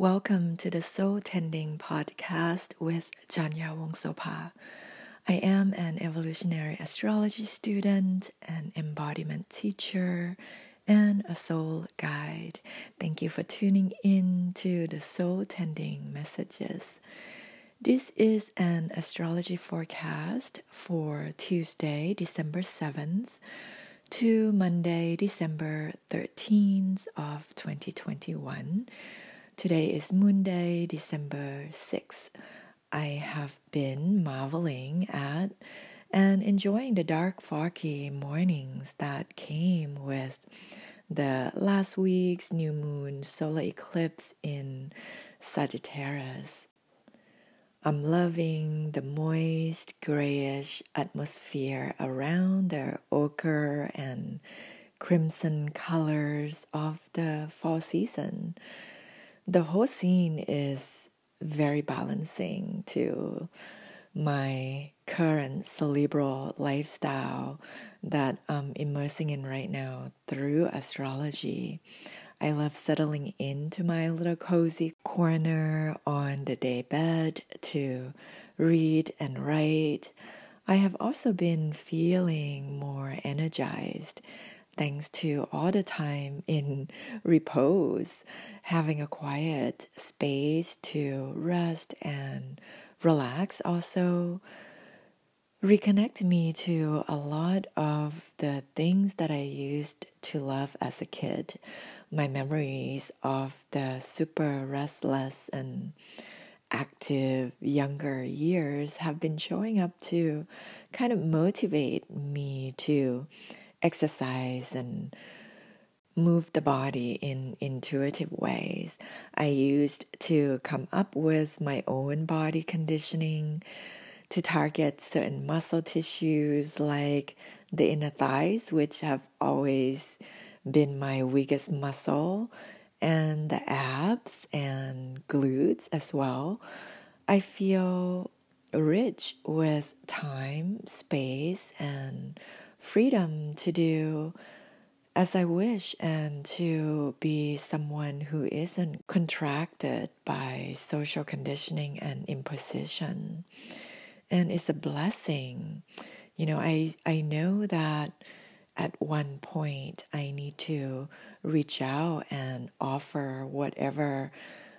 Welcome to the Soul Tending Podcast with Chanya Wong So Pa. I am an evolutionary astrology student, an embodiment teacher, and a soul guide. Thank you for tuning in to the Soul Tending messages. This is an astrology forecast for Tuesday, December 7th to Monday, December 13th of 2021. Today is Monday, December 6th. I have been marveling at and enjoying the dark, foggy mornings that came with the last week's new moon solar eclipse in Sagittarius. I'm loving the moist, grayish atmosphere around the ochre and crimson colors of the fall season. The whole scene is very balancing to my current cerebral lifestyle that I'm immersing in right now through astrology. I love settling into my little cozy corner on the daybed to read and write. I have also been feeling more energized, thanks to all the time in repose, having a quiet space to rest and relax also reconnect me to a lot of the things that I used to love as a kid. My memories of the super restless and active younger years have been showing up to kind of motivate me to exercise and move the body in intuitive ways. I used to come up with my own body conditioning to target certain muscle tissues like the inner thighs, which have always been my weakest muscle, and the abs and glutes as well. I feel rich with time, space, and freedom to do as I wish and to be someone who isn't contracted by social conditioning and imposition. And it's a blessing. You know, I know that at one point I need to reach out and offer whatever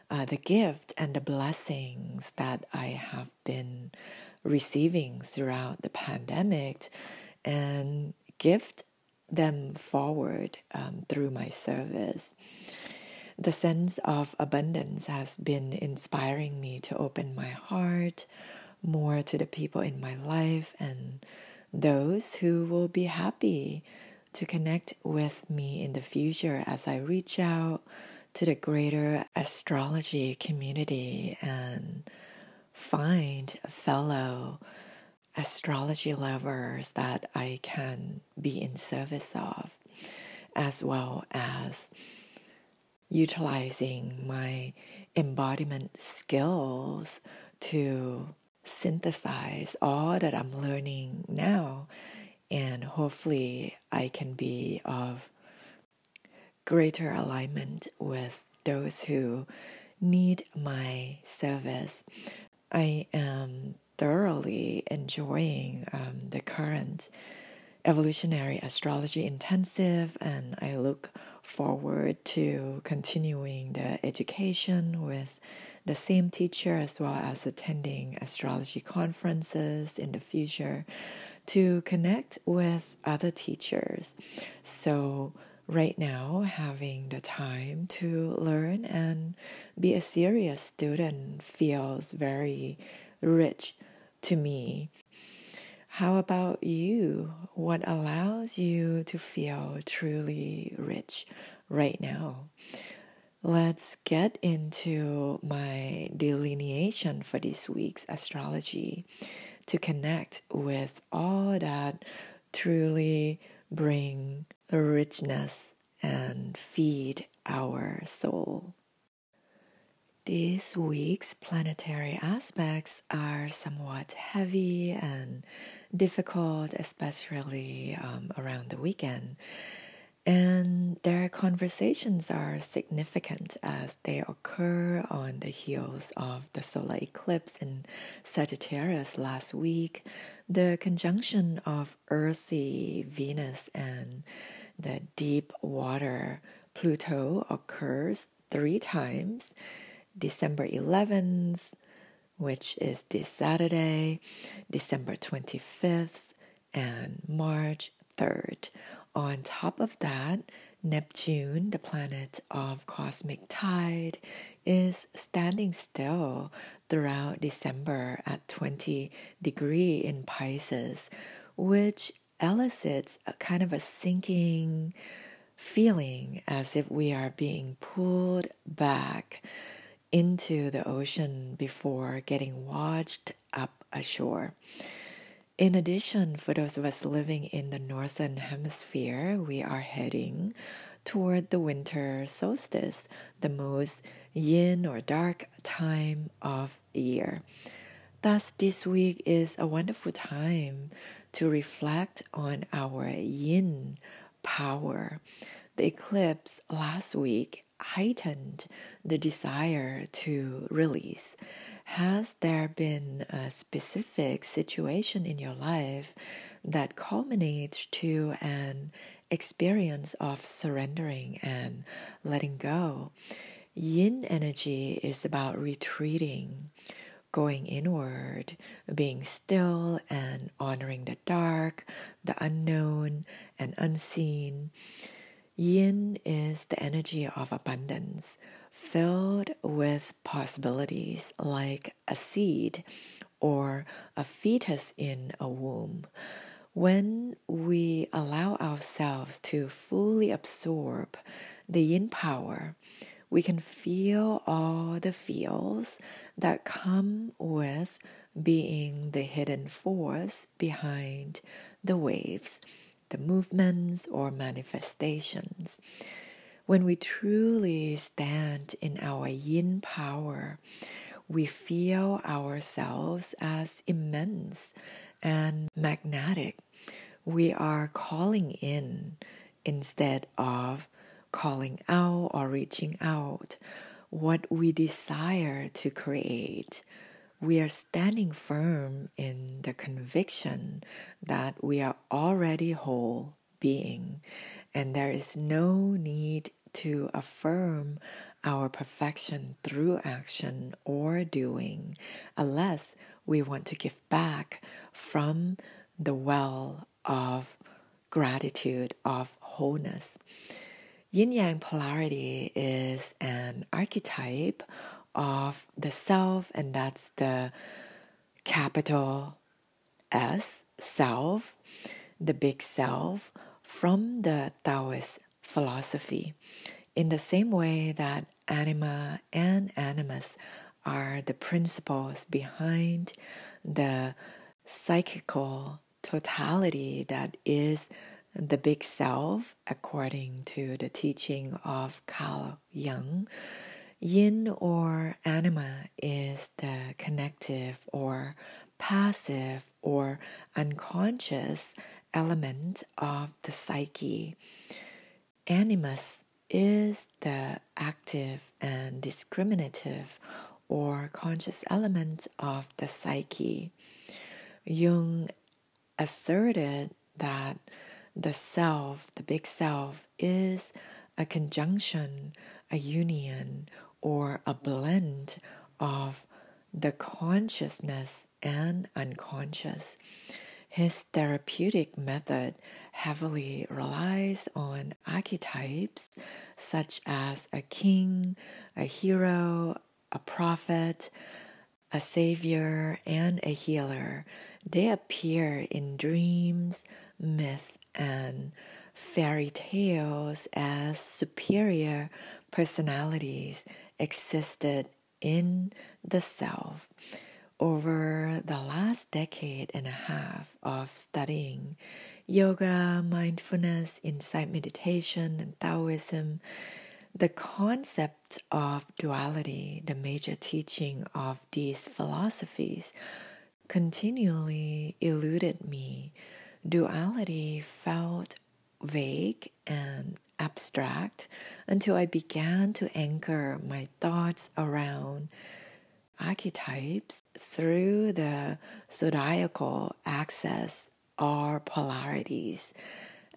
the gift and the blessings that I have been receiving throughout the pandemic and gift them forward through my service. The sense of abundance has been inspiring me to open my heart more to the people in my life and those who will be happy to connect with me in the future as I reach out to the greater astrology community and find fellow astrology lovers that I can be in service of, as well as utilizing my embodiment skills to synthesize all that I'm learning now, and hopefully I can be of greater alignment with those who need my service. I am thoroughly enjoying the current evolutionary astrology intensive, and I look forward to continuing the education with the same teacher as well as attending astrology conferences in the future to connect with other teachers. So right now, having the time to learn and be a serious student feels very rich to me. How about you? What allows you to feel truly rich right now? Let's get into my delineation for this week's astrology to connect with all that truly bring richness and feed our soul. This week's planetary aspects are somewhat heavy and difficult, especially around the weekend. and their conversations are significant as they occur on the heels of the solar eclipse in Sagittarius last week, the conjunction of earthy Venus and the deep water Pluto occurs 3 times, December 11th, which is this Saturday, December 25th, and March 3rd. On top of that, Neptune, the planet of cosmic tide, is standing still throughout December at 20 degrees in Pisces, which elicits a kind of a sinking feeling as if we are being pulled back into the ocean before getting washed up ashore. In addition, for those of us living in the northern hemisphere, we are heading toward the winter solstice, the most yin or dark time of year. Thus, this week is a wonderful time to reflect on our yin power. The eclipse last week heightened the desire to release. Has there been a specific situation in your life that culminates to an experience of surrendering and letting go? Yin energy is about retreating, going inward, being still and honoring the dark, the unknown, and unseen. Yin is the energy of abundance, filled with possibilities like a seed or a fetus in a womb. When we allow ourselves to fully absorb the yin power, we can feel all the feels that come with being the hidden force behind the waves, the movements or manifestations. When we truly stand in our yin power, we feel ourselves as immense and magnetic. We are calling in instead of calling out or reaching out what we desire to create. We are standing firm in the conviction that we are already whole being, and there is no need to affirm our perfection through action or doing unless we want to give back from the well of gratitude, of wholeness. Yin-yang polarity is an archetype of the self, and that's the capital S, self, the big self, from the Taoist philosophy. In the same way that anima and animus are the principles behind the psychical totality that is the big self, according to the teaching of Carl Jung, yin or anima is the connective or passive or unconscious element of the psyche. Animus is the active and discriminative or conscious element of the psyche. Jung asserted that the self, the big self, is a conjunction, a union, or a blend of the consciousness and unconscious. His therapeutic method heavily relies on archetypes such as a king, a hero, a prophet, a savior, and a healer. They appear in dreams, myth, and fairy tales as superior personalities existed in the self. Over the last decade and a half of studying yoga, mindfulness, insight meditation, and Taoism, the concept of duality, the major teaching of these philosophies, continually eluded me. Duality felt vague and abstract until I began to anchor my thoughts around archetypes through the zodiacal axis or polarities.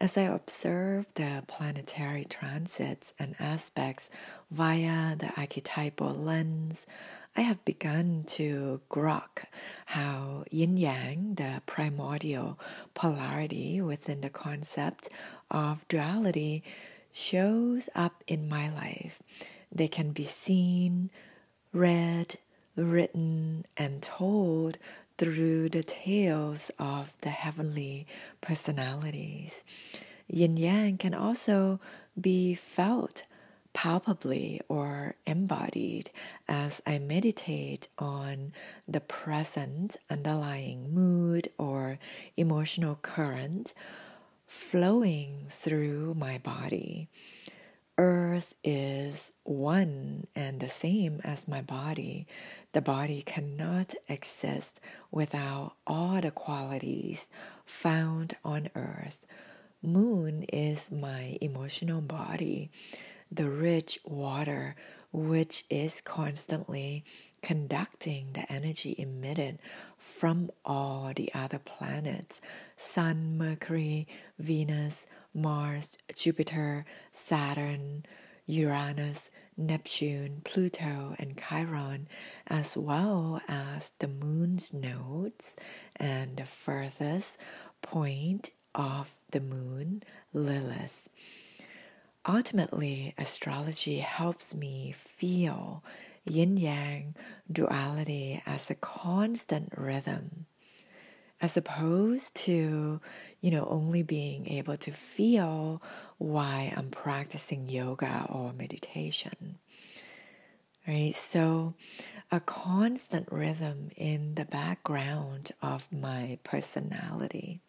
As I observed the planetary transits and aspects via the archetypal lens, I have begun to grok how yin-yang, the primordial polarity within the concept of duality, shows up in my life. They can be seen, read, written, and told through the tales of the heavenly personalities. Yin-yang can also be felt palpably or embodied as I meditate on the present underlying mood or emotional current flowing through my body. Earth is one and the same as my body. The body cannot exist without all the qualities found on Earth. Moon is my emotional body, the rich water which is constantly conducting the energy emitted from all the other planets, Sun, Mercury, Venus, Mars, Jupiter, Saturn, Uranus, Neptune, Pluto, and Chiron, as well as the moon's nodes and the furthest point of the moon, Lilith. Ultimately, astrology helps me feel yin-yang duality as a constant rhythm, as opposed to, only being able to feel why I'm practicing yoga or meditation, right? So a constant rhythm in the background of my personality.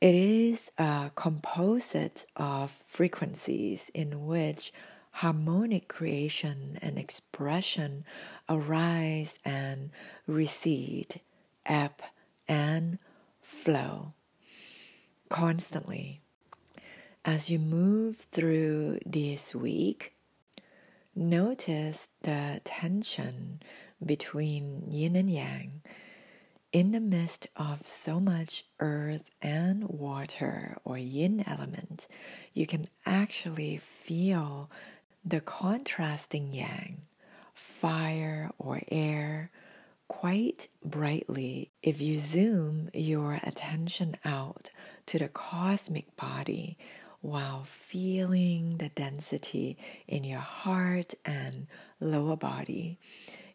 It is a composite of frequencies in which harmonic creation and expression arise and recede, ebb, and flow constantly. As you move through this week, notice the tension between yin and yang. In the midst of so much earth and water or yin element, you can actually feel the contrasting yang, fire or air, quite brightly if you zoom your attention out to the cosmic body while feeling the density in your heart and lower body.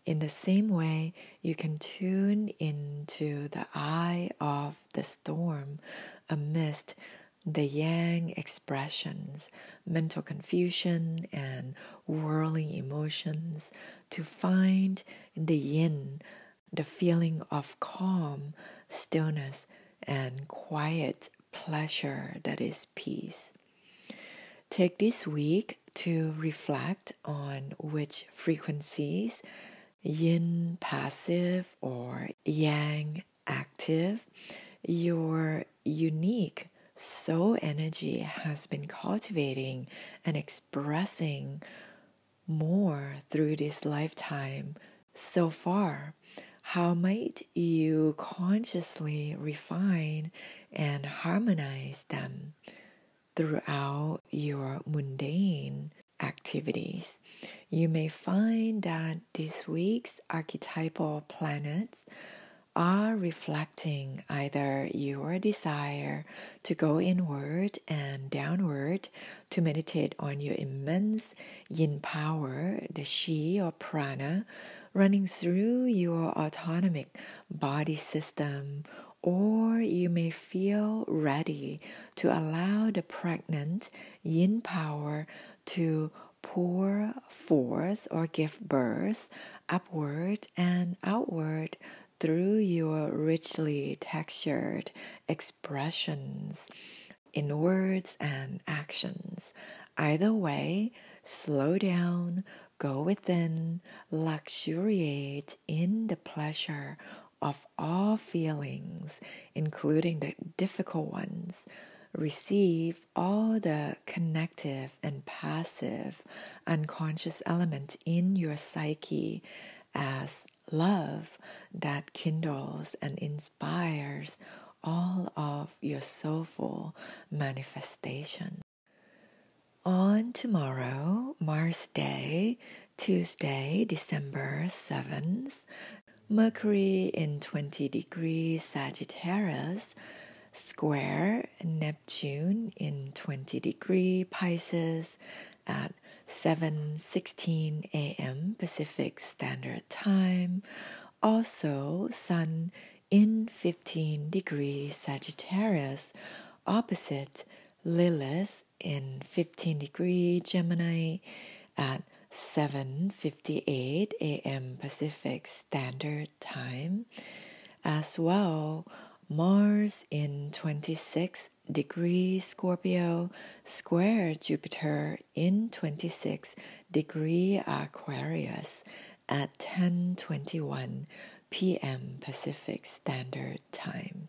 In the same way, you can tune into the eye of the storm amidst the yang expressions, mental confusion, and whirling emotions to find the yin, the feeling of calm, stillness, and quiet pleasure that is peace. Take this week to reflect on which frequencies, yin passive or yang active, your unique soul energy has been cultivating and expressing more through this lifetime so far. How might you consciously refine and harmonize them throughout your mundane activities? You may find that this week's archetypal planets are reflecting either your desire to go inward and downward, to meditate on your immense yin power, the chi or prana, running through your autonomic body system, or you may feel ready to allow the pregnant yin power to pour forth or give birth upward and outward through your richly textured expressions in words and actions. Either way, slow down, go within, luxuriate in the pleasure of all feelings, including the difficult ones. receive all the connective and passive unconscious element in your psyche as love that kindles and inspires all of your soulful manifestation. On tomorrow, Mars Day, Tuesday, December 7th, Mercury in 20 degrees Sagittarius, square Neptune in 20 degree Pisces at 7:16 a.m. Pacific Standard Time. Also, Sun in 15 degree Sagittarius, opposite Lilith in 15 degree Gemini at 7:58 a.m. Pacific Standard Time. As well, Mars in 26 degree Scorpio, square Jupiter in 26 degree Aquarius at 10:21 p.m. Pacific Standard Time.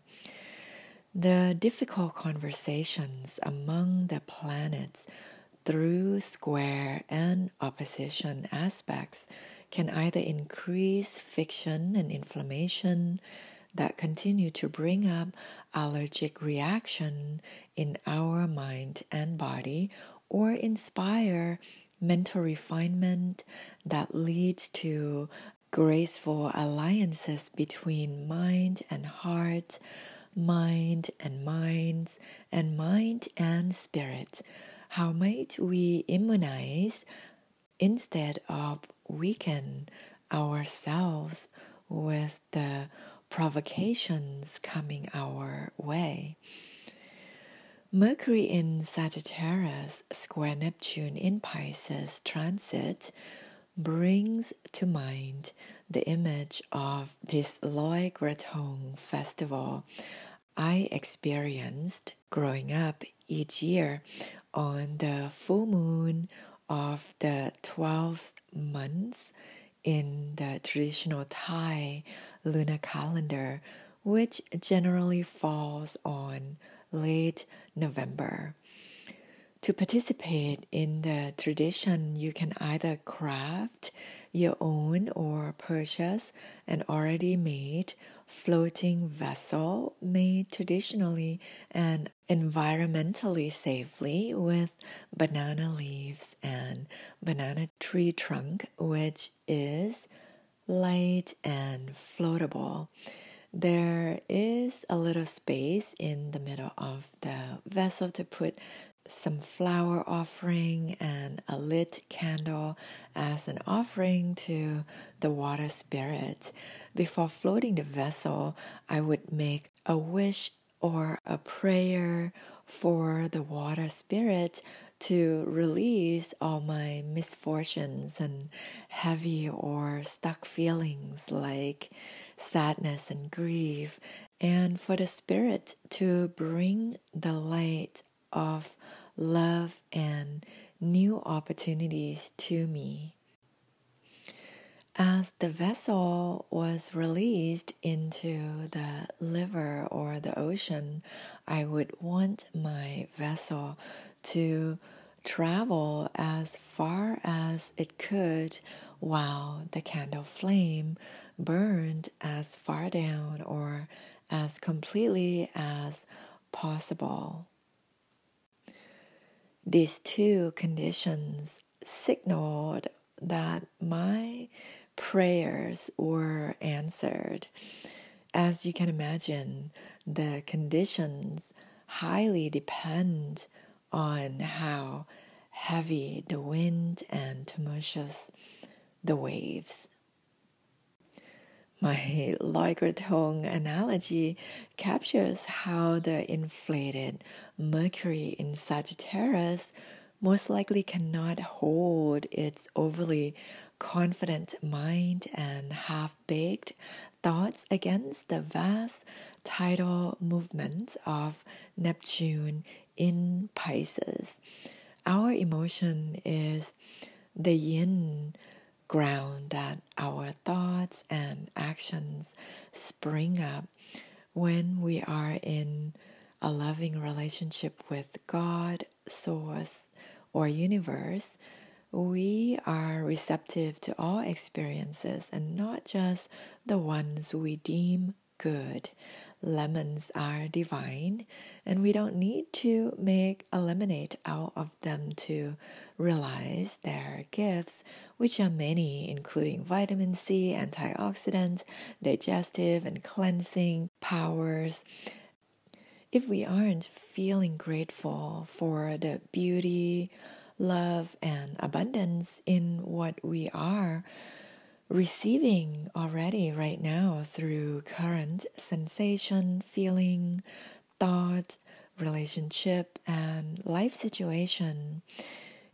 The difficult conversations among the planets through square and opposition aspects can either increase friction and inflammation that continue to bring up allergic reaction in our mind and body, or inspire mental refinement that leads to graceful alliances between mind and heart, mind and minds, and mind and spirit. How might we immunize instead of weaken ourselves with the provocations coming our way? Mercury in Sagittarius, square Neptune in Pisces transit brings to mind the image of this Loi Krathong festival I experienced growing up each year on the full moon of the 12th month in the traditional Thai lunar calendar, which generally falls on late November. To participate in the tradition, you can either craft your own or purchase an already made floating vessel made traditionally and environmentally safely with banana leaves and banana tree trunk, which is light and floatable. There is a little space in the middle of the vessel to put some flower offering and a lit candle as an offering to the water spirit. Before floating the vessel, I would make a wish or a prayer for the water spirit to release all my misfortunes and heavy or stuck feelings like sadness and grief, and for the spirit to bring the light of love and new opportunities to me. As the vessel was released into the river or the ocean, I would want my vessel to travel as far as it could while the candle flame burned as far down or as completely as possible. These two conditions signaled that my prayers were answered. As you can imagine, the conditions highly depend on how heavy the wind and tumultuous the waves. My Loi Krathong analogy captures how the inflated Mercury in Sagittarius most likely cannot hold its overly confident mind and half-baked thoughts against the vast tidal movement of Neptune in Pisces. Our emotion is the yin ground that our thoughts and actions spring up when we are in a loving relationship with God, Source, or Universe, we are receptive to all experiences and not just the ones we deem good. Lemons are divine, and we don't need to make a lemonade out of them to realize their gifts, which are many, including vitamin C, antioxidants, digestive and cleansing powers. If we aren't feeling grateful for the beauty, love, and abundance in what we are receiving already right now through current sensation, feeling, thought, relationship, and life situation,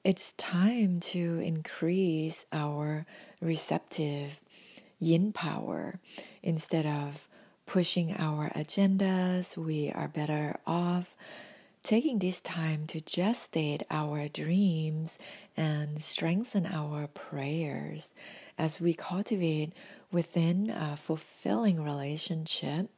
it's time to increase our receptive yin power. Instead of pushing our agendas, we are better off taking this time to just state our dreams and strengthen our prayers as we cultivate within a fulfilling relationship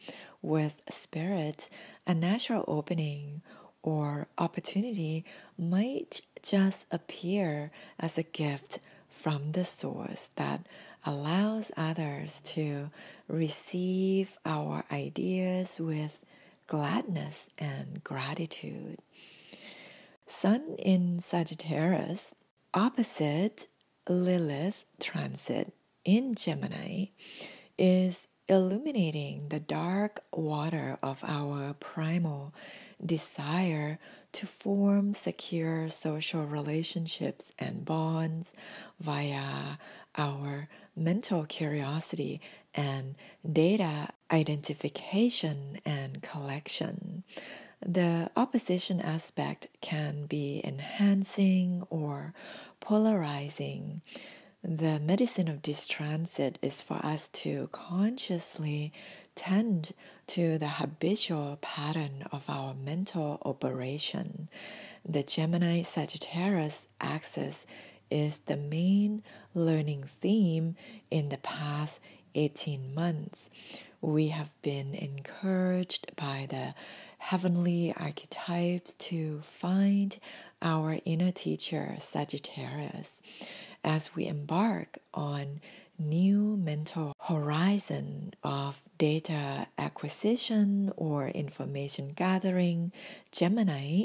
with Spirit. A natural opening or opportunity might just appear as a gift from the Source that allows others to receive our ideas with gladness and gratitude. Sun in Sagittarius, opposite Lilith transit in Gemini, is illuminating the dark water of our primal desire to form secure social relationships and bonds via our mental curiosity and data identification and collection. The opposition aspect can be enhancing or polarizing. The medicine of this transit is for us to consciously tend to the habitual pattern of our mental operation. The Gemini-Sagittarius axis is the main learning theme in the past 18 months. We have been encouraged by the heavenly archetypes to find our inner teacher, Sagittarius, as we embark on new mental horizon of data acquisition or information gathering. Gemini,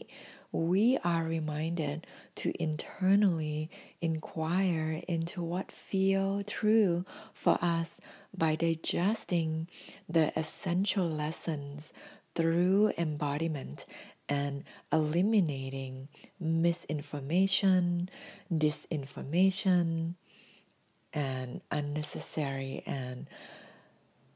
we are reminded to internally inquire into what feels true for us by digesting the essential lessons through embodiment and eliminating misinformation, disinformation, and unnecessary and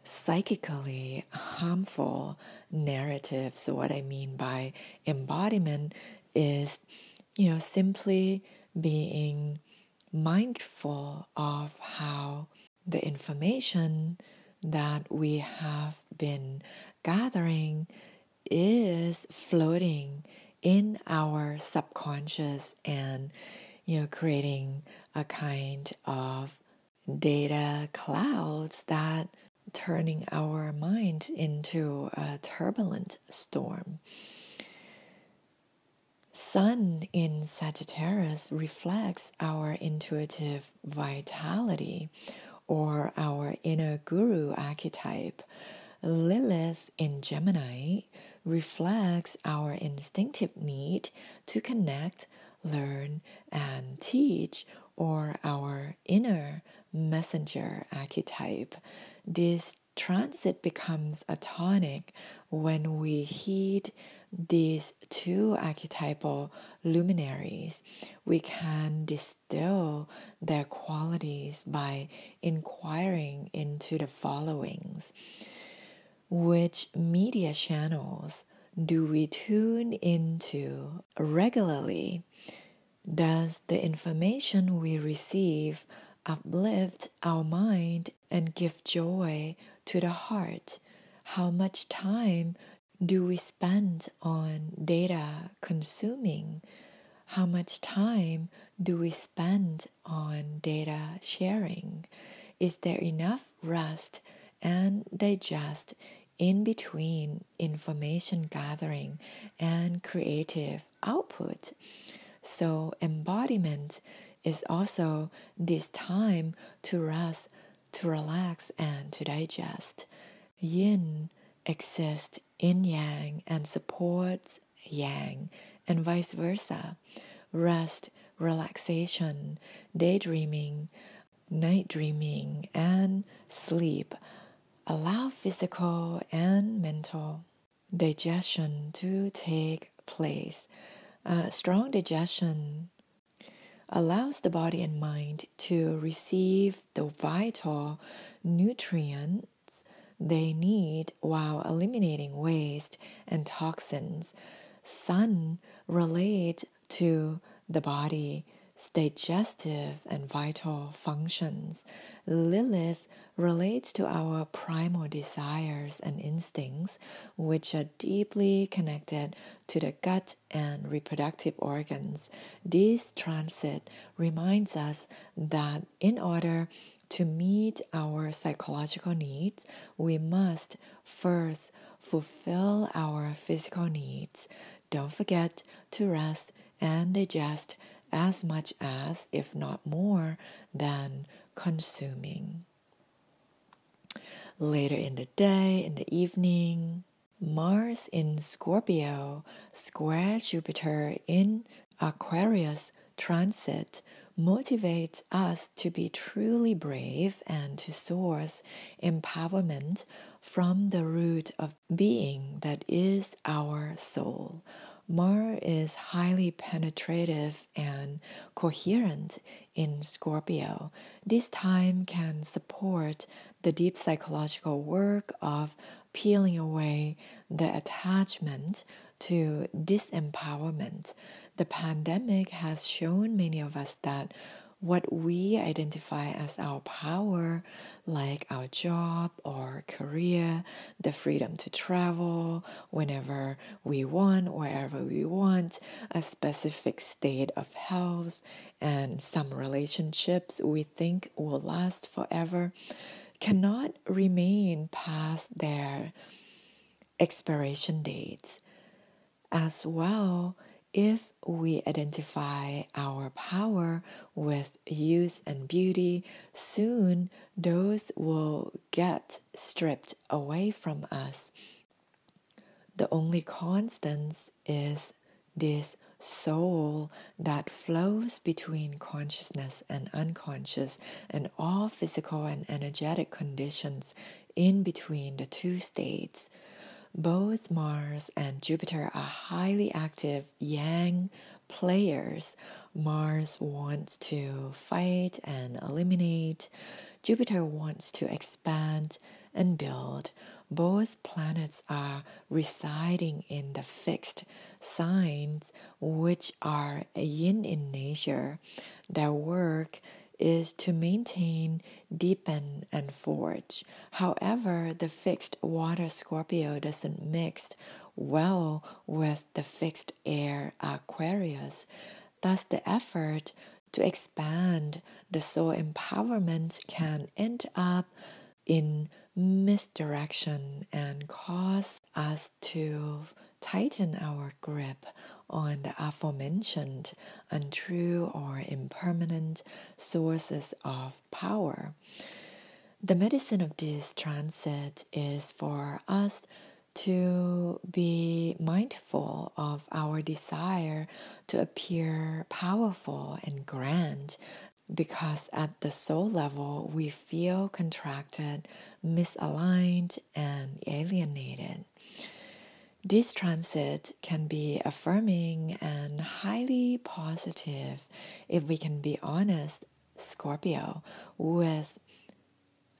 psychically harmful narratives. So what I mean by embodiment is, simply being mindful of how the information that we have been gathering is floating in our subconscious and, creating a kind of data clouds that turning our mind into a turbulent storm. Sun in Sagittarius reflects our intuitive vitality or our inner guru archetype. Lilith in Gemini reflects our instinctive need to connect, learn, and teach, or our inner messenger archetype. This transit becomes a tonic when we heed these two archetypal luminaries. We can distill their qualities by inquiring into the followings. Which media channels do we tune into regularly? Does the information we receive uplift our mind and give joy to the heart? How much time do we spend on data consuming? How much time do we spend on data sharing? Is there enough rest and digest in between information gathering and creative output. So embodiment is also this time to rest, to relax, and to digest. Yin exists in yang and supports yang, and vice versa. Rest, relaxation, daydreaming, night dreaming, and sleep allow physical and mental digestion to take place. Strong digestion allows the body and mind to receive the vital nutrients they need while eliminating waste and toxins. Sun relates to the body's digestive and vital functions. Lilith relates to our primal desires and instincts, which are deeply connected to the gut and reproductive organs. This transit reminds us that in order to meet our psychological needs, we must first fulfill our physical needs. Don't forget to rest and digest as much as, if not more, than consuming. Later in the day, in the evening, Mars in Scorpio squares Jupiter in Aquarius transit motivates us to be truly brave and to source empowerment from the root of being that is our soul. Mars is highly penetrative and coherent in Scorpio. This time can support the deep psychological work of peeling away the attachment to disempowerment. The pandemic has shown many of us that what we identify as our power, like our job or career, the freedom to travel whenever we want, wherever we want, a specific state of health, and some relationships we think will last forever, cannot remain past their expiration dates. As well, if we identify our power with youth and beauty, soon those will get stripped away from us. The only constant is this soul that flows between consciousness and unconscious, and all physical and energetic conditions in between the two states. Both Mars and Jupiter are highly active yang players. Mars wants to fight and eliminate. Jupiter wants to expand and build. Both planets are residing in the fixed signs, which are yin in nature. Their work is to maintain, deepen, and forge. However, the fixed water Scorpio doesn't mix well with the fixed air Aquarius. Thus, the effort to expand the soul empowerment can end up in misdirection and cause us to tighten our grip on the aforementioned untrue or impermanent sources of power. The medicine of this transit is for us to be mindful of our desire to appear powerful and grand, because at the soul level we feel contracted, misaligned, and alienated. This transit can be affirming and highly positive if we can be honest, Scorpio, with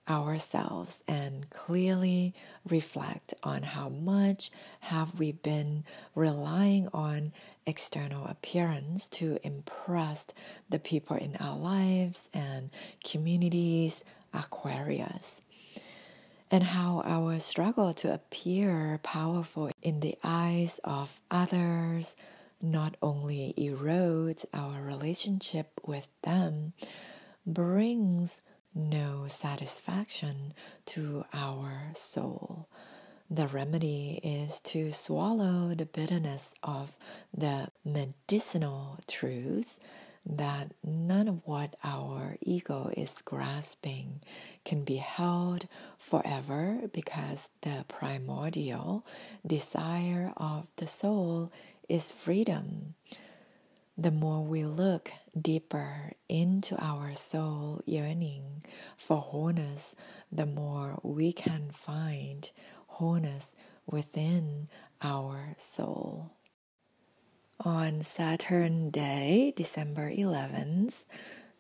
ourselves and clearly reflect on how much have we been relying on external appearance to impress the people in our lives and communities, Aquarius. And how our struggle to appear powerful in the eyes of others not only erodes our relationship with them, brings no satisfaction to our soul. The remedy is to swallow the bitterness of the medicinal truth that none of what our ego is grasping can be held forever, because the primordial desire of the soul is freedom. The more we look deeper into our soul yearning for wholeness, the more we can find wholeness within our soul. On Saturn day, December 11th,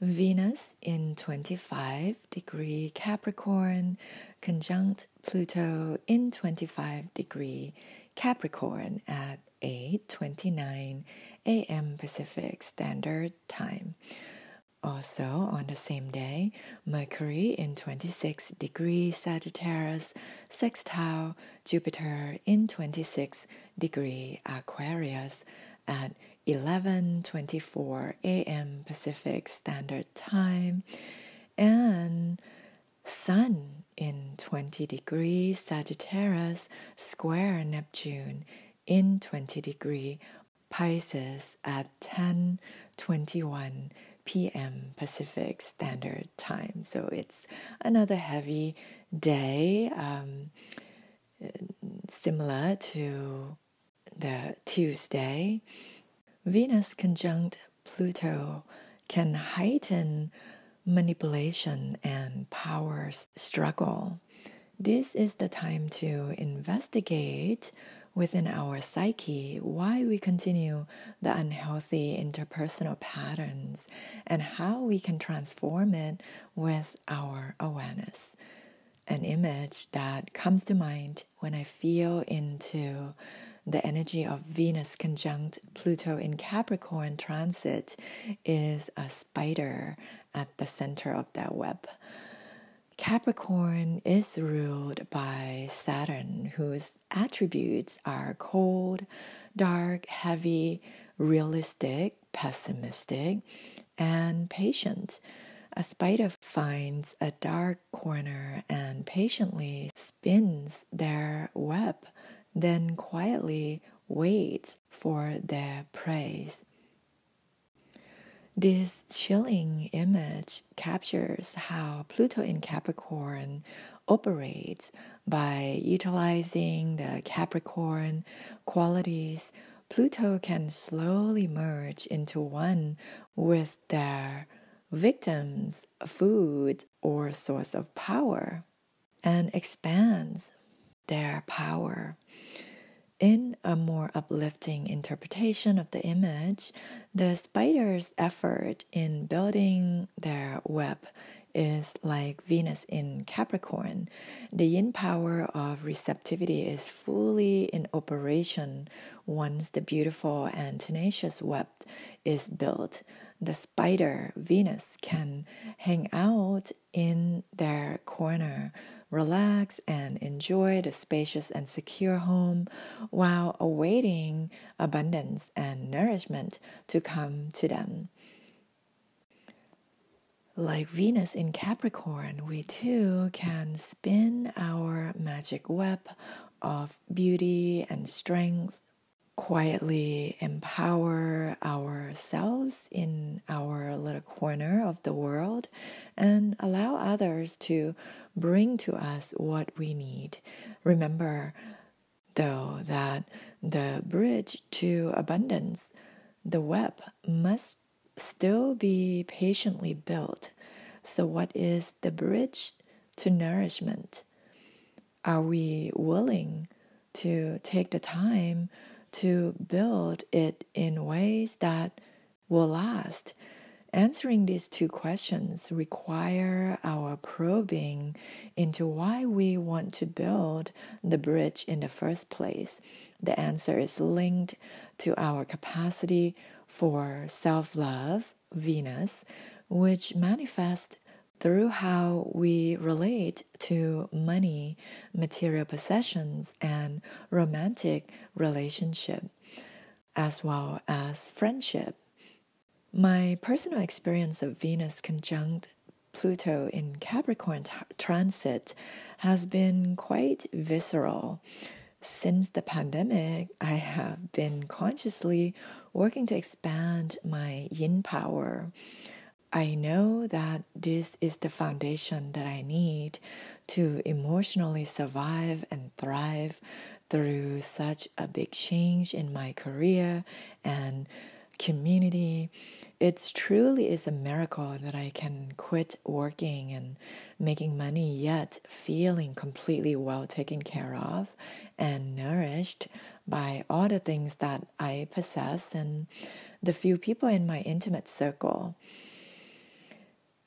Venus in 25 degree Capricorn conjunct Pluto in 25 degree Capricorn at 8:29 a.m. Pacific Standard Time. Also on the same day, Mercury in 26 degree Sagittarius sextile Jupiter in 26 degree Aquarius at 11:24 a.m. Pacific Standard Time, and Sun in 20 degree Sagittarius square Neptune in 20 degree Pisces at 10:21 p.m. Pacific Standard Time. So it's another heavy day, similar to the Tuesday. Venus conjunct Pluto can heighten manipulation and power struggle. This is the time to investigate within our psyche why we continue the unhealthy interpersonal patterns and how we can transform it with our awareness. An image that comes to mind when I feel into the energy of Venus conjunct Pluto in Capricorn transit is a spider at the center of that web. Capricorn is ruled by Saturn, whose attributes are cold, dark, heavy, realistic, pessimistic, and patient. A spider finds a dark corner and patiently spins their web, then quietly waits for their prey. This chilling image captures how Pluto in Capricorn operates by utilizing the Capricorn qualities. Pluto can slowly merge into one with their victims, food, or source of power, and expands their power. In a more uplifting interpretation of the image, the spider's effort in building their web is like Venus in Capricorn. The yin power of receptivity is fully in operation once the beautiful and tenacious web is built. The spider, Venus, can hang out in their corner, relax and enjoy the spacious and secure home while awaiting abundance and nourishment to come to them. Like Venus in Capricorn, we too can spin our magic web of beauty and strength, quietly empower ourselves in our little corner of the world, and allow others to bring to us what we need. Remember, though, that the bridge to abundance, the web, must still be patiently built. So what is the bridge to nourishment? Are we willing to take the time to build it in ways that will last? Answering these two questions require our probing into why we want to build the bridge in the first place. The answer is linked to our capacity for self-love, Venus, which manifests through how we relate to money, material possessions, and romantic relationship, as well as friendship. My personal experience of Venus conjunct Pluto in Capricorn transit has been quite visceral. Since the pandemic, I have been consciously working to expand my yin power. I know that this is the foundation that I need to emotionally survive and thrive through such a big change in my career and community. It truly is a miracle that I can quit working and making money yet feeling completely well taken care of and nourished by all the things that I possess and the few people in my intimate circle.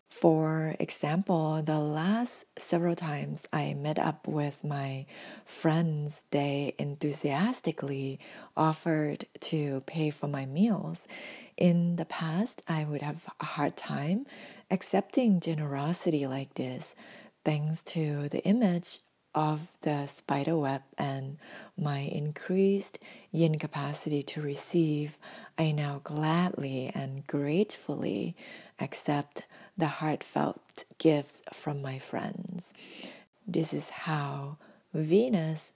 For example, the last several times I met up with my friends, they enthusiastically offered to pay for my meals. In the past, I would have a hard time accepting generosity like this, thanks to the image of the spider web and my increased yin capacity to receive. I now gladly and gratefully accept the heartfelt gifts from my friends. This is how Venus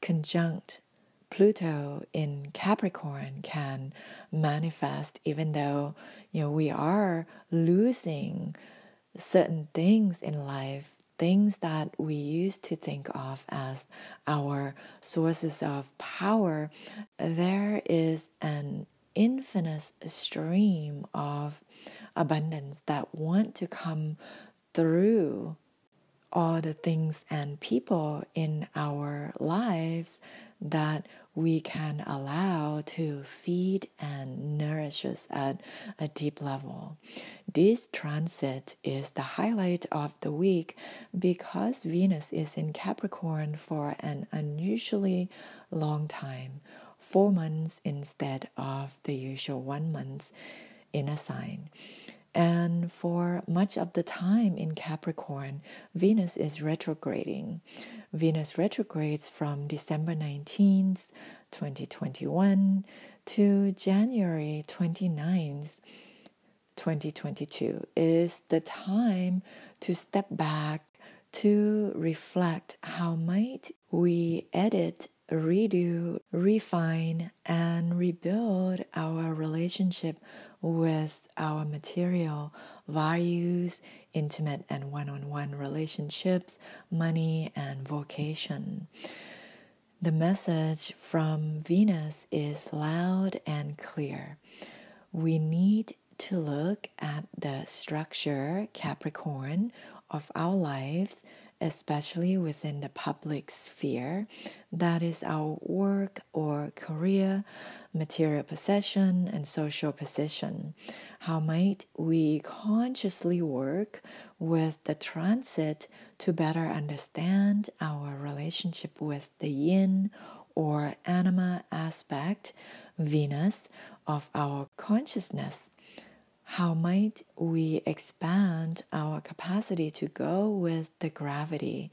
conjunct Pluto in Capricorn can manifest, even though, we are losing certain things in life, things that we used to think of as our sources of power. There is an infinite stream of abundance that want to come through all the things and people in our lives that we can allow to feed and nourish us at a deep level. This transit is the highlight of the week because Venus is in Capricorn for an unusually long time, 4 months instead of the usual 1 month in a sign. And for much of the time in Capricorn, Venus is retrograding. Venus retrogrades from December 19th, 2021 to January 29th, 2022. It is the time to step back, to reflect how might we edit, redo, refine, and rebuild our relationship with our material values, intimate and one-on-one relationships, money, and vocation. The message from Venus is loud and clear. We need to look at the structure, Capricorn, of our lives, especially within the public sphere, that is our work or career, material possession, and social position. How might we consciously work with the transit to better understand our relationship with the yin or anima aspect, Venus, of our consciousness? How might we expand our capacity to go with the gravity,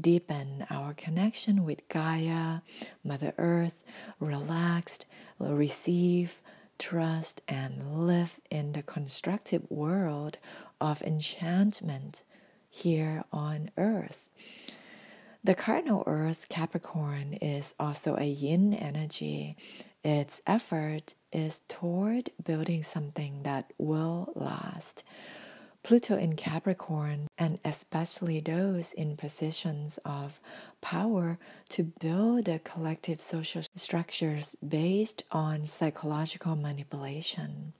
deepen our connection with Gaia, Mother Earth, relaxed, receive, trust, and live in the constructive world of enchantment here on Earth? The cardinal Earth, Capricorn, is also a yin energy. Its effort is toward building something that will last. Pluto in Capricorn, and especially those in positions of power, to build the collective social structures based on psychological manipulation.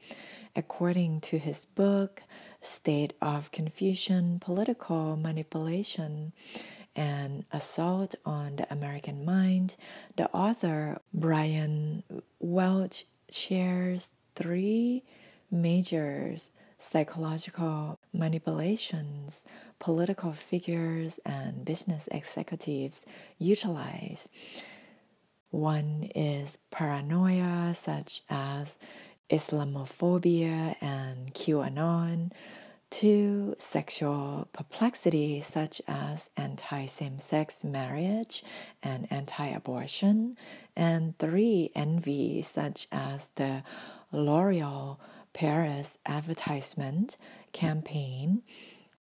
According to his book, State of Confusion, Political Manipulation, An Assault on the American Mind, the author Brian Welch shares 3 major psychological manipulations political figures and business executives utilize. One is paranoia, such as Islamophobia and QAnon. 2, sexual perplexity, such as anti-same-sex marriage and anti-abortion. And 3, envy, such as the L'Oréal Paris advertisement campaign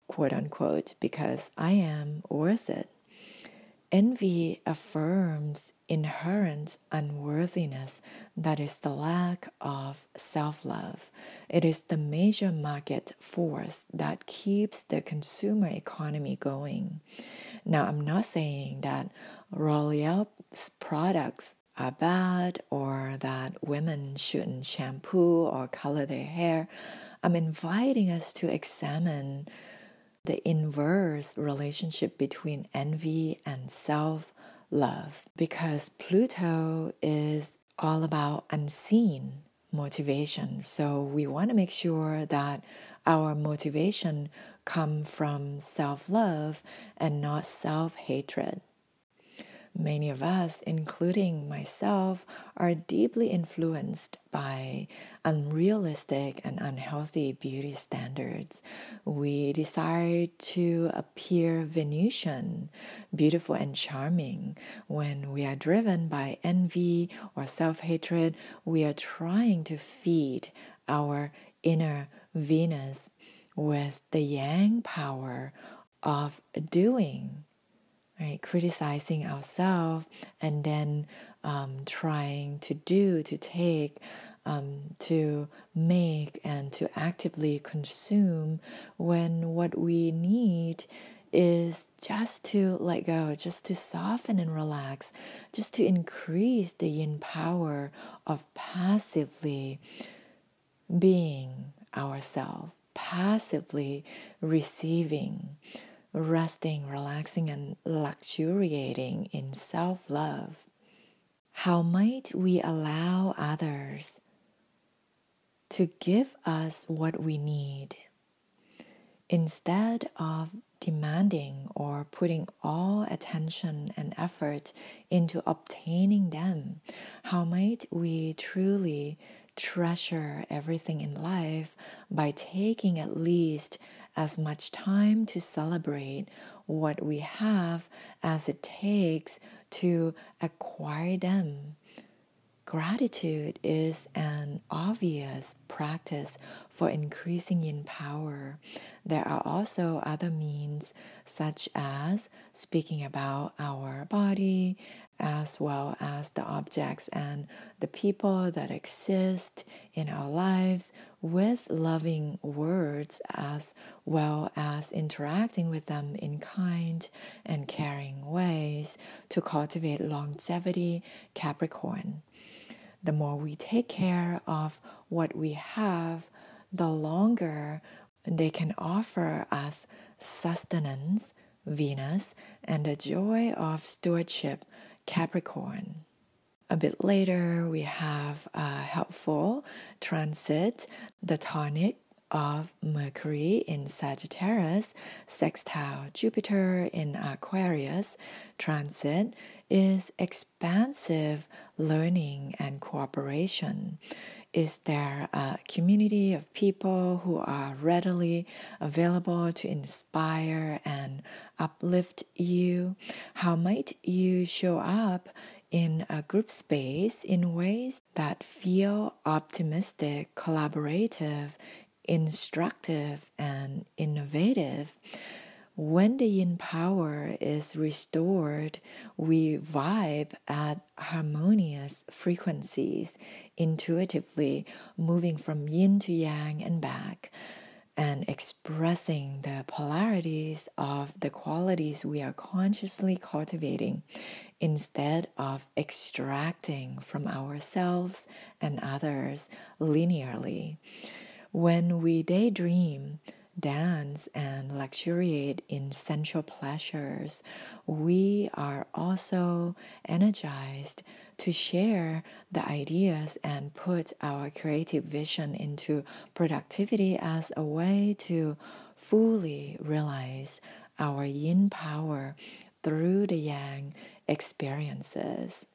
quote unquote, because I am worth it. Envy affirms inherent unworthiness, that is the lack of self-love. It is the major market force that keeps the consumer economy going. Now, I'm not saying that L'Oréal's products are bad or that women shouldn't shampoo or color their hair. I'm inviting us to examine the inverse relationship between envy and self-love, because Pluto is all about unseen motivation. So we want to make sure that our motivation comes from self-love and not self-hatred. Many of us, including myself, are deeply influenced by unrealistic and unhealthy beauty standards. We desire to appear Venusian, beautiful and charming. When we are driven by envy or self-hatred, we are trying to feed our inner Venus with the yang power of doing. Right, criticizing ourselves and then trying to do, to take, to make, and to actively consume, when what we need is just to let go, just to soften and relax, just to increase the yin power of passively being ourselves, passively receiving, resting, relaxing, and luxuriating in self-love. How might we allow others to give us what we need instead of demanding or putting all attention and effort into obtaining them? How might we truly treasure everything in life by taking at least as much time to celebrate what we have as it takes to acquire them? Gratitude is an obvious practice for increasing yin power. There are also other means, such as speaking about our body, as well as the objects and the people that exist in our lives, with loving words, as well as interacting with them in kind and caring ways to cultivate longevity, Capricorn. The more we take care of what we have, the longer they can offer us sustenance, Venus, and the joy of stewardship, Capricorn. A bit later, we have a helpful transit, the tonic of Mercury in Sagittarius, sextile Jupiter in Aquarius. Transit is expansive learning and cooperation. Is there a community of people who are readily available to inspire and uplift you? How might you show up in a group space in ways that feel optimistic, collaborative, instructive, and innovative? When the yin power is restored, we vibe at harmonious frequencies, intuitively moving from yin to yang and back, and expressing the polarities of the qualities we are consciously cultivating, instead of extracting from ourselves and others linearly. When we daydream, dance, and luxuriate in sensual pleasures, we are also energized to share the ideas and put our creative vision into productivity as a way to fully realize our yin power through the yang experiences.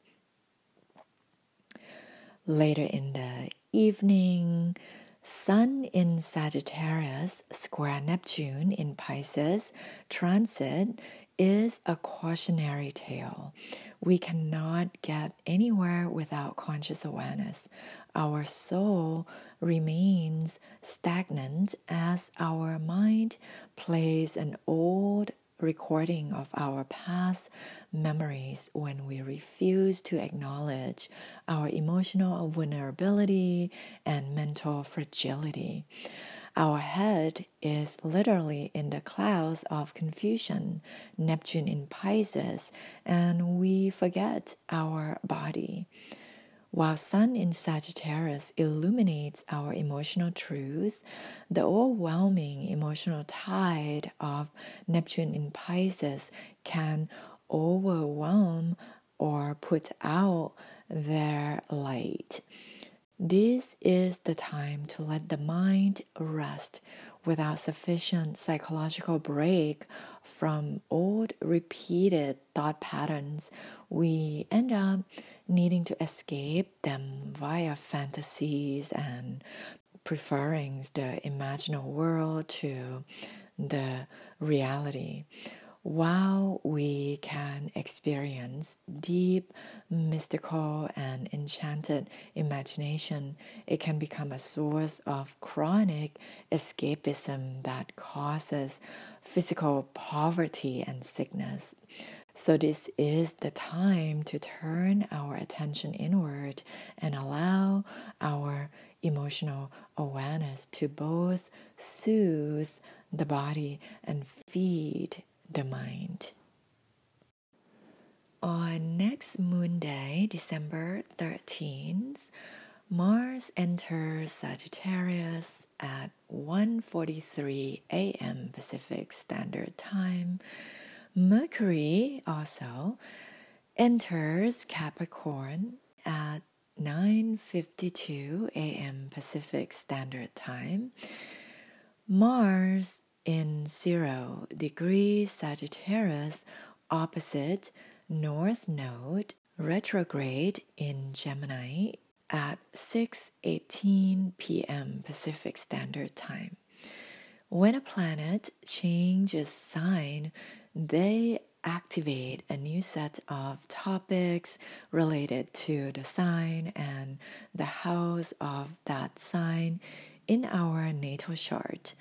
Later in the evening, Sun in Sagittarius, square Neptune in Pisces, transit is a cautionary tale. We cannot get anywhere without conscious awareness. our soul remains stagnant as our mind plays an old recording of our past memories when we refuse to acknowledge our emotional vulnerability and mental fragility. Our head is literally in the clouds of confusion, Neptune in Pisces, and we forget our body. While Sun in Sagittarius illuminates our emotional truth, the overwhelming emotional tide of Neptune in Pisces can overwhelm or put out their light. This is the time to let the mind rest without sufficient psychological break from old repeated thought patterns. We end up needing to escape them via fantasies and preferring the imaginal world to the reality. While we can experience deep, mystical, and enchanted imagination, it can become a source of chronic escapism that causes physical poverty and sickness. So this is the time to turn our attention inward and allow our emotional awareness to both soothe the body and feed the mind. On next moon day, December 13th, Mars enters Sagittarius at 1:43 a.m. Pacific Standard Time. Mercury also enters Capricorn at 9:52 a.m. Pacific Standard Time. Mars in 0 degree Sagittarius opposite North Node retrograde in Gemini at 6:18 p.m. Pacific Standard Time. When a planet changes sign, they activate a new set of topics related to the sign and the house of that sign in our natal chart.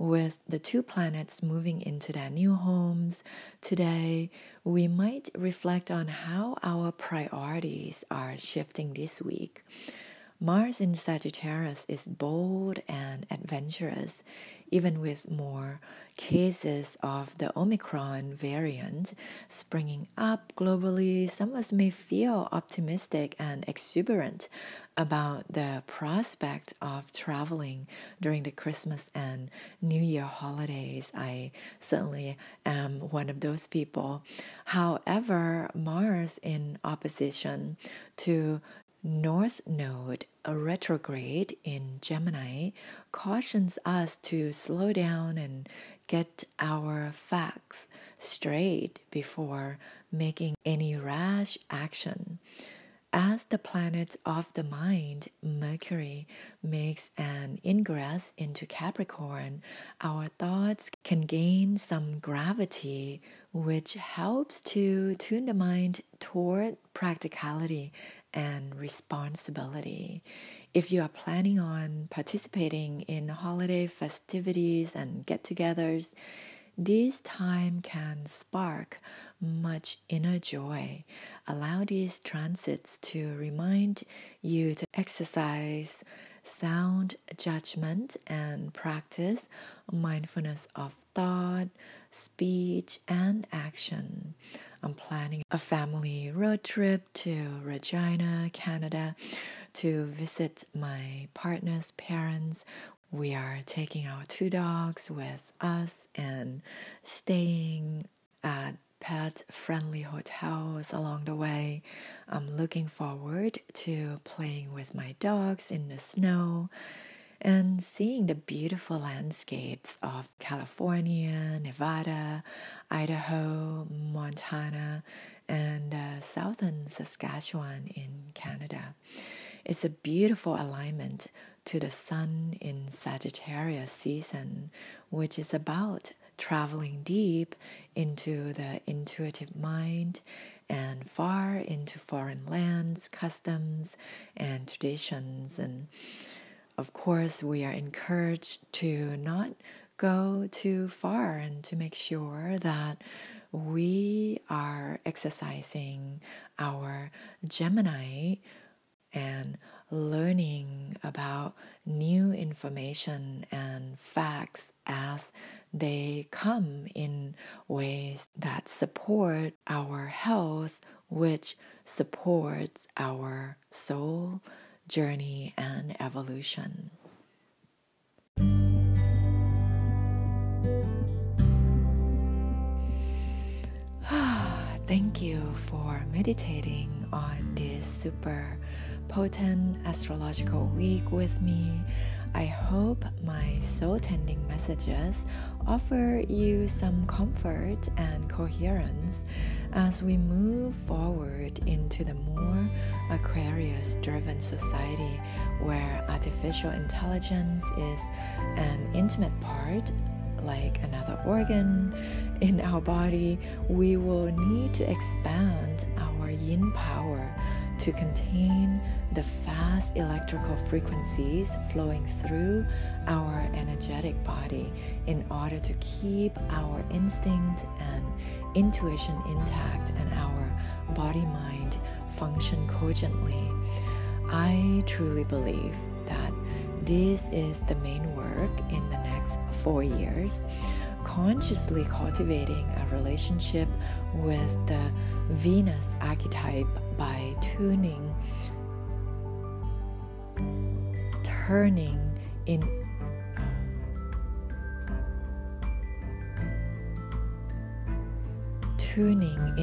With the two planets moving into their new homes today, we might reflect on how our priorities are shifting this week. Mars in Sagittarius is bold and adventurous, even with more cases of the Omicron variant springing up globally. Some of us may feel optimistic and exuberant about the prospect of traveling during the Christmas and New Year holidays. I certainly am one of those people. However, Mars in opposition to North Node, a retrograde in Gemini, cautions us to slow down and get our facts straight before making any rash action. As the planet of the mind, Mercury, makes an ingress into Capricorn, our thoughts can gain some gravity, which helps to tune the mind toward practicality and responsibility. If you are planning on participating in holiday festivities and get-togethers, this time can spark much inner joy. Allow these transits to remind you to exercise sound judgment and practice mindfulness of thought, speech, and action. I'm planning a family road trip to Regina, Canada, to visit my partner's parents. We are taking our 2 dogs with us and staying at pet-friendly hotels along the way. I'm looking forward to playing with my dogs in the snow and seeing the beautiful landscapes of California, Nevada, Idaho, Montana, and southern Saskatchewan in Canada. It's a beautiful alignment to the Sun in Sagittarius season, which is about traveling deep into the intuitive mind and far into foreign lands, customs, and traditions. And of course, we are encouraged to not go too far and to make sure that we are exercising our Gemini and learning about new information and facts as they come in ways that support our health, which supports our soul journey and evolution. Thank you for meditating on this super potent astrological week with me. I hope my soul tending messages offer you some comfort and coherence as we move forward into the more Aquarius driven society where artificial intelligence is an intimate part. Like another organ in our body, we will need to expand our yin power to contain the fast electrical frequencies flowing through our energetic body in order to keep our instinct and intuition intact and our body-mind function cogently. I truly believe that this is the main work in the next 4 years, consciously cultivating a relationship with the Venus archetype by tuning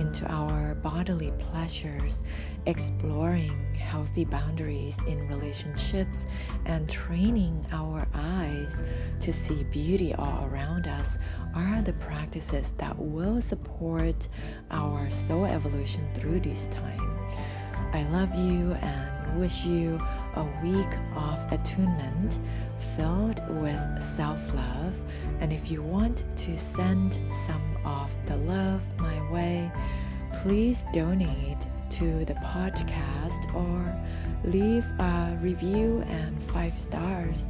into our bodily pleasures, exploring healthy boundaries in relationships, and training our eyes to see beauty all around us are the practices that will support our soul evolution through this time. I love you and wish you a week of attunement filled with self-love. And if you want to send some of the love my way, please donate to the podcast or leave a review and 5 stars